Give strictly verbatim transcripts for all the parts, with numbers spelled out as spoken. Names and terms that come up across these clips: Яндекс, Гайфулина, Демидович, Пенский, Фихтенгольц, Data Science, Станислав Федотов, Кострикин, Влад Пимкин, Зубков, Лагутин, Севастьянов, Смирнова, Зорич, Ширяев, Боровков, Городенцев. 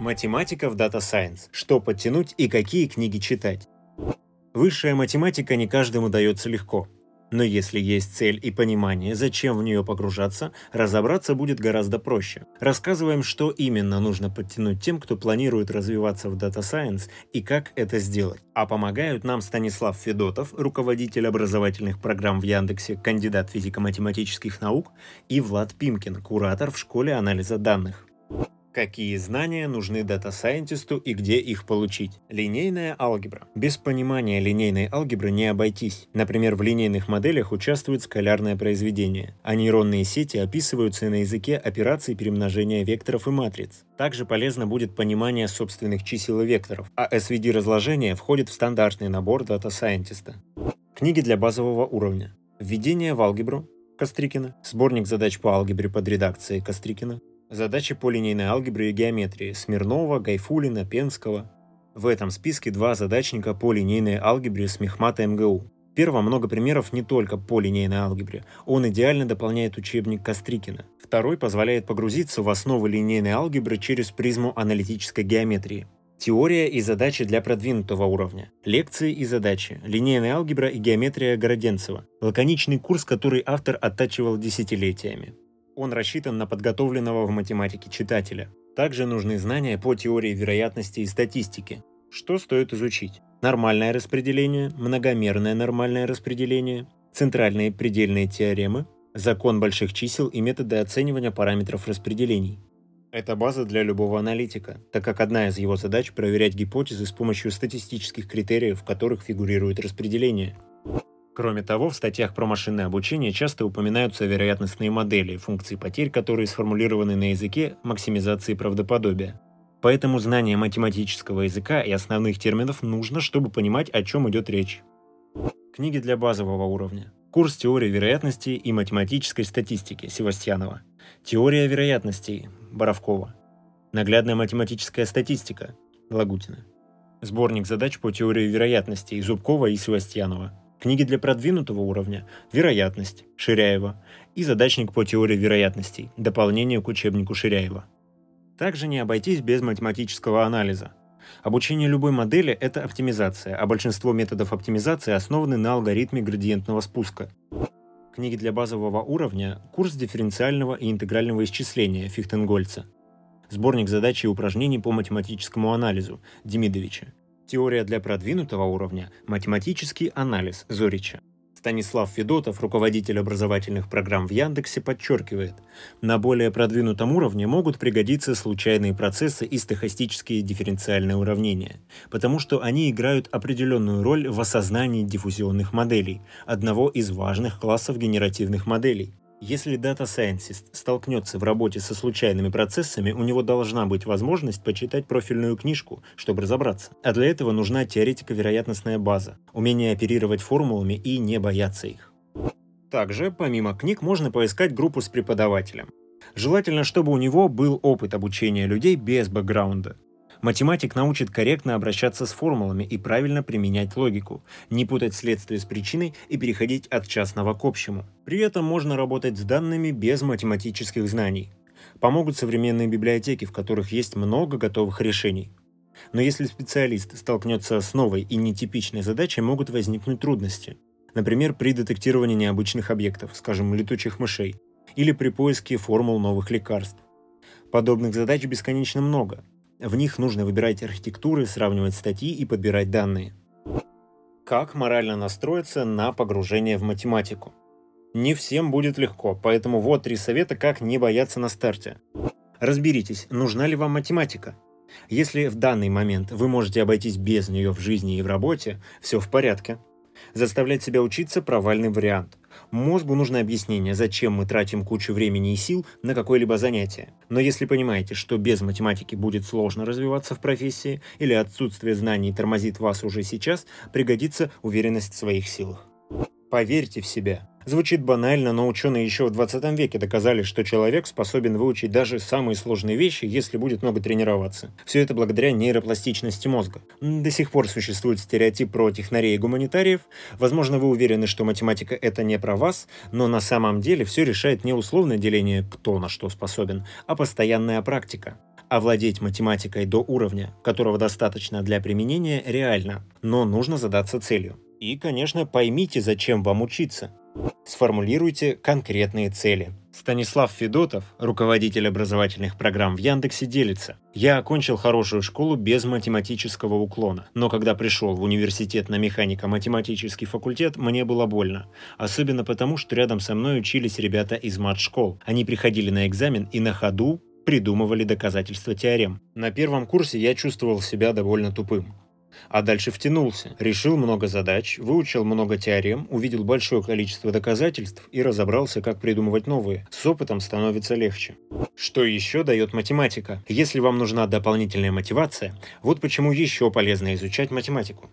Математика в Data Science. Что подтянуть и какие книги читать? Высшая математика не каждому дается легко. Но если есть цель и понимание, зачем в нее погружаться, разобраться будет гораздо проще. Рассказываем, что именно нужно подтянуть тем, кто планирует развиваться в Data Science и как это сделать. А помогают нам Станислав Федотов, руководитель образовательных программ в Яндексе, кандидат физико-математических наук, и Влад Пимкин, куратор в школе анализа данных. Какие знания нужны дата-сайентисту и где их получить? Линейная алгебра. Без понимания линейной алгебры не обойтись. Например, в линейных моделях участвует скалярное произведение, а нейронные сети описываются на языке операций перемножения векторов и матриц. Также полезно будет понимание собственных чисел и векторов, а эс ви ди-разложение входит в стандартный набор дата-сайентиста. Книги для базового уровня. Введение в алгебру Кострикина, сборник задач по алгебре под редакцией Кострикина, задачи по линейной алгебре и геометрии Смирнова, Гайфулина, Пенского. В этом списке два задачника по линейной алгебре с мехмата эм гэ у. В первом много примеров не только по линейной алгебре, он идеально дополняет учебник Кострикина. Второй позволяет погрузиться в основы линейной алгебры через призму аналитической геометрии. Теория и задачи для продвинутого уровня. Лекции и задачи. Линейная алгебра и геометрия Городенцева. Лаконичный курс, который автор оттачивал десятилетиями. Он рассчитан на подготовленного в математике читателя. Также нужны знания по теории вероятности и статистике. Что стоит изучить? Нормальное распределение, многомерное нормальное распределение, центральные предельные теоремы, закон больших чисел и методы оценивания параметров распределений. Это база для любого аналитика, так как одна из его задач – проверять гипотезы с помощью статистических критериев, в которых фигурирует распределение. Кроме того, в статьях про машинное обучение часто упоминаются вероятностные модели, функции потерь, которые сформулированы на языке максимизации правдоподобия. Поэтому знание математического языка и основных терминов нужно, чтобы понимать, о чем идет речь. Книги для базового уровня. Курс теории вероятностей и математической статистики Севастьянова. Теория вероятностей Боровкова. Наглядная математическая статистика Лагутина. Сборник задач по теории вероятностей Зубкова и Севастьянова. Книги для продвинутого уровня «Вероятность» Ширяева и задачник по теории вероятностей, дополнение к учебнику Ширяева. Также не обойтись без математического анализа. Обучение любой модели – это оптимизация, а большинство методов оптимизации основаны на алгоритме градиентного спуска. Книги для базового уровня – курс дифференциального и интегрального исчисления Фихтенгольца, сборник задач и упражнений по математическому анализу Демидовича. Теория для продвинутого уровня – математический анализ Зорича. Станислав Федотов, руководитель образовательных программ в Яндексе, подчеркивает, на более продвинутом уровне могут пригодиться случайные процессы и стохастические дифференциальные уравнения, потому что они играют определенную роль в осознании диффузионных моделей, одного из важных классов генеративных моделей. Если дата-сайентист столкнется в работе со случайными процессами, у него должна быть возможность почитать профильную книжку, чтобы разобраться. А для этого нужна теоретико-вероятностная база, умение оперировать формулами и не бояться их. Также, помимо книг, можно поискать группу с преподавателем. Желательно, чтобы у него был опыт обучения людей без бэкграунда. Математик научит корректно обращаться с формулами и правильно применять логику, не путать следствие с причиной и переходить от частного к общему. При этом можно работать с данными без математических знаний. Помогут современные библиотеки, в которых есть много готовых решений. Но если специалист столкнется с новой и нетипичной задачей, могут возникнуть трудности. Например, при детектировании необычных объектов, скажем, летучих мышей, или при поиске формул новых лекарств. Подобных задач бесконечно много. В них нужно выбирать архитектуры, сравнивать статьи и подбирать данные. Как морально настроиться на погружение в математику? Не всем будет легко, поэтому вот три совета, как не бояться на старте. Разберитесь, нужна ли вам математика. Если в данный момент вы можете обойтись без нее в жизни и в работе, все в порядке. Заставлять себя учиться – провальный вариант. Мозгу нужно объяснение, зачем мы тратим кучу времени и сил на какое-либо занятие. Но если понимаете, что без математики будет сложно развиваться в профессии или отсутствие знаний тормозит вас уже сейчас, пригодится уверенность в своих силах. Поверьте в себя. Звучит банально, но ученые еще в двадцатом веке доказали, что человек способен выучить даже самые сложные вещи, если будет много тренироваться. Все это благодаря нейропластичности мозга. До сих пор существует стереотип про технарей и гуманитариев. Возможно, вы уверены, что математика – это не про вас, но на самом деле все решает не условное деление «кто на что способен», а постоянная практика. овладеть математикой до уровня, которого достаточно для применения, реально, но нужно задаться целью. И, конечно, поймите, зачем вам учиться. Сформулируйте конкретные цели. Станислав Федотов, руководитель образовательных программ в Яндексе, делится. «Я окончил хорошую школу без математического уклона, но когда пришел в университет на механико-математический факультет, мне было больно. Особенно потому, что рядом со мной учились ребята из мат-школ. Они приходили на экзамен и на ходу придумывали доказательства теорем. На первом курсе я чувствовал себя довольно тупым. А дальше втянулся, решил много задач, выучил много теорем, увидел большое количество доказательств и разобрался, как придумывать новые. С опытом становится легче». Что еще дает математика? Если вам нужна дополнительная мотивация, вот почему еще полезно изучать математику.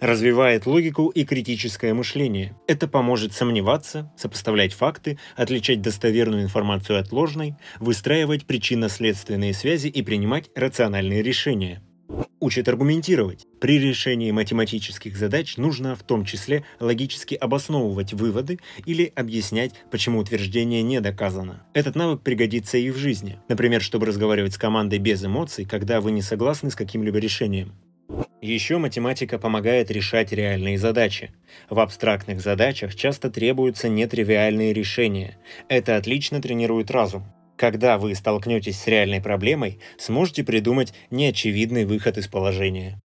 Развивает логику и критическое мышление. Это поможет сомневаться, сопоставлять факты, отличать достоверную информацию от ложной, выстраивать причинно-следственные связи и принимать рациональные решения. Учит аргументировать. При решении математических задач нужно в том числе логически обосновывать выводы или объяснять, почему утверждение не доказано. Этот навык пригодится и в жизни. Например, чтобы разговаривать с командой без эмоций, когда вы не согласны с каким-либо решением. Еще математика помогает решать реальные задачи. В абстрактных задачах часто требуются нетривиальные решения. Это отлично тренирует разум. Когда вы столкнетесь с реальной проблемой, сможете придумать неочевидный выход из положения.